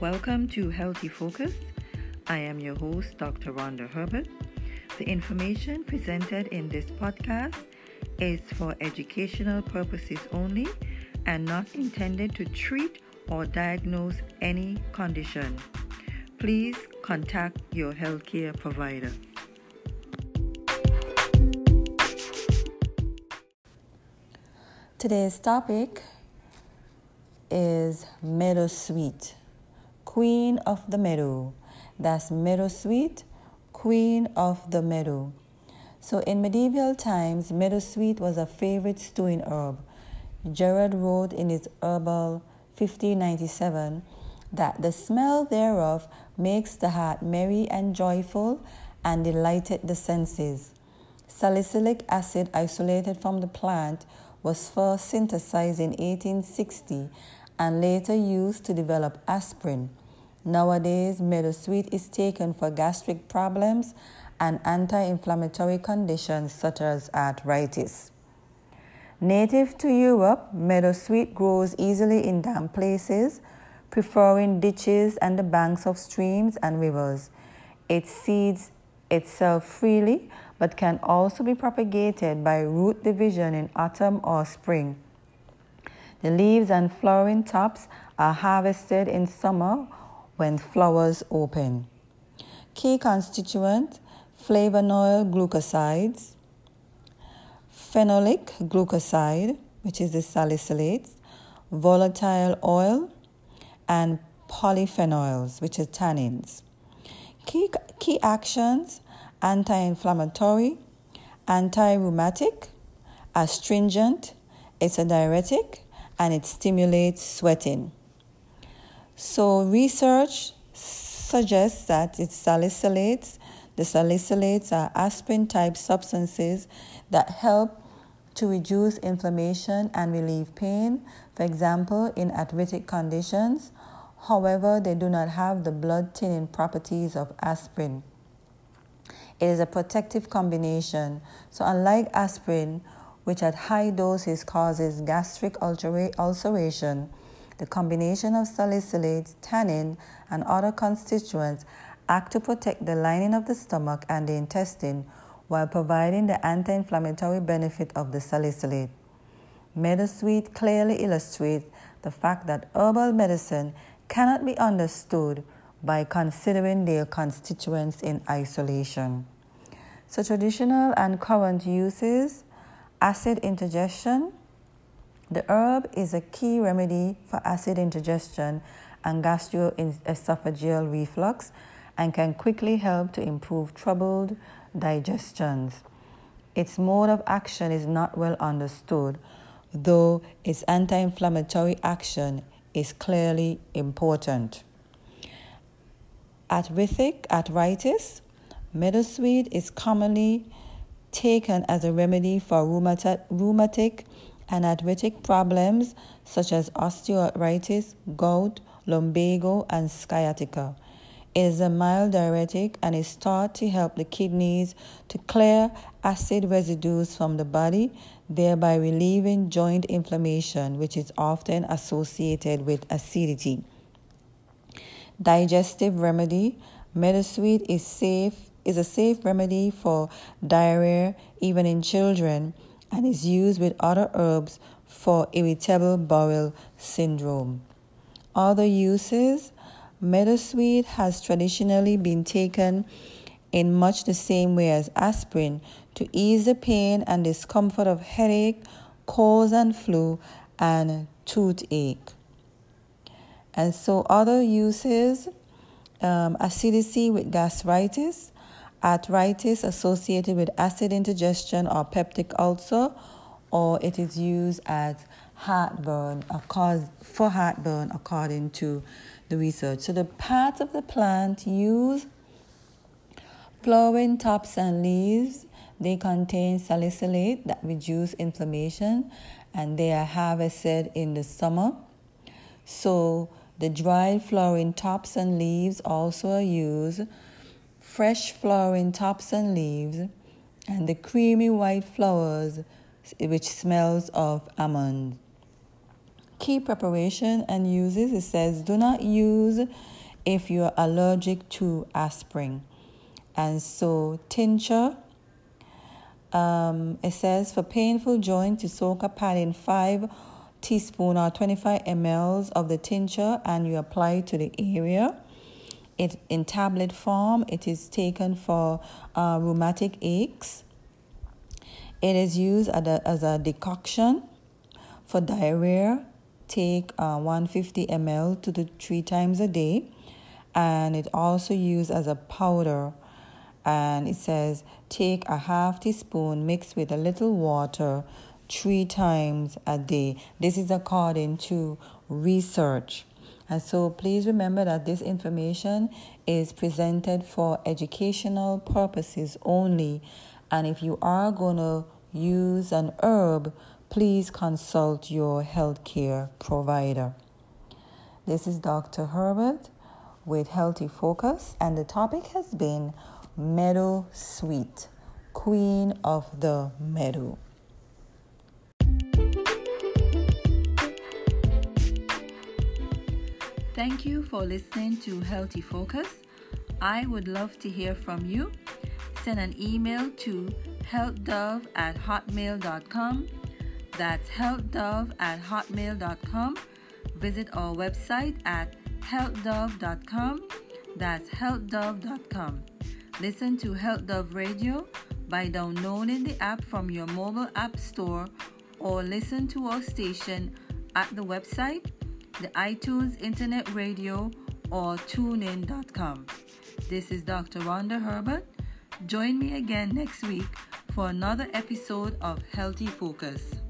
Welcome to Healthy Focus. I am your host, Dr. Rhonda Herbert. The information presented in this podcast is for educational purposes only and not intended to treat or diagnose any condition. Please contact your healthcare provider. Today's topic is meadowsweet, queen of the meadow. That's meadowsweet, queen of the meadow. So in medieval times, meadowsweet was a favorite stewing herb. Gerard wrote in his Herbal 1597 that the smell thereof makes the heart merry and joyful and delighteth the senses. Salicylic acid isolated from the plant was first synthesized in 1860 and later used to develop aspirin. Nowadays, meadowsweet is taken for gastric problems and anti-inflammatory conditions such as arthritis. Native to Europe, meadowsweet grows easily in damp places, preferring ditches and the banks of streams and rivers. It seeds itself freely, but can also be propagated by root division in autumn or spring. The leaves and flowering tops are harvested in summer when flowers open. Key constituents: flavonoid glucosides, phenolic glucoside, which is the salicylates, volatile oil, and polyphenols, which is tannins. Key actions: anti-inflammatory, anti-rheumatic, astringent, it's a diuretic, and it stimulates sweating. So research suggests that it's salicylates. The salicylates are aspirin-type substances that help to reduce inflammation and relieve pain, for example, in arthritic conditions. However, they do not have the blood-thinning properties of aspirin. It is a protective combination. So unlike aspirin, which at high doses causes gastric ulceration, the combination of salicylates, tannin, and other constituents act to protect the lining of the stomach and the intestine while providing the anti-inflammatory benefit of the salicylate. Meadowsweet clearly illustrates the fact that herbal medicine cannot be understood by considering their constituents in isolation. So traditional and current uses: acid indigestion. The herb is a key remedy for acid indigestion and gastroesophageal reflux and can quickly help to improve troubled digestions. Its mode of action is not well understood, though its anti-inflammatory action is clearly important. Arthritic arthritis. Meadowsweet is commonly taken as a remedy for rheumatic and arthritic problems such as osteoarthritis, gout, lumbago, and sciatica. It is a mild diuretic and is thought to help the kidneys to clear acid residues from the body, thereby relieving joint inflammation, which is often associated with acidity. Digestive remedy. Meadowsweet is a safe remedy for diarrhea, even in children, and is used with other herbs for irritable bowel syndrome. Other uses: meadowsweet has traditionally been taken in much the same way as aspirin to ease the pain and discomfort of headache, colds and flu, and toothache. And so other uses: acidity with gastritis, arthritis associated with acid indigestion or peptic ulcer, or it is used as heartburn, a cause for heartburn according to the research. So the parts of the plant used: flowering tops and leaves. They contain salicylate that reduce inflammation, and they are harvested in the summer. So the dried flowering tops and leaves also are used. Fresh flowering tops and leaves, and the creamy white flowers, which smells of almond. key preparation and uses, it says, do not use if you're allergic to aspirin. And so tincture, it says for painful joint, you soak a pad in 5 teaspoon or 25 mLs of the tincture and you apply it to the area. It in tablet form, it is taken for rheumatic aches. It is used as a decoction for diarrhea. Take 150 ml 2 to 3 times a day, and it also used as a powder. And it says take a half teaspoon mixed with a little water 3 times a day. This is according to research. And so please remember that this information is presented for educational purposes only. And if you are going to use an herb, please consult your healthcare provider. This is Dr. Herbert with Healthy Focus, and the topic has been Meadow Sweet, Queen of the Meadow. Thank you for listening to Healthy Focus. I would love to hear from you. Send an email to healthdove@hotmail.com. That's healthdove@hotmail.com. Visit our website at healthdove.com. That's healthdove.com. Listen to HealthDove Radio by downloading the app from your mobile app store, or listen to our station at the website, the iTunes Internet Radio, or TuneIn.com. This is Dr. Rhonda Herbert. Join me again next week for another episode of Healthy Focus.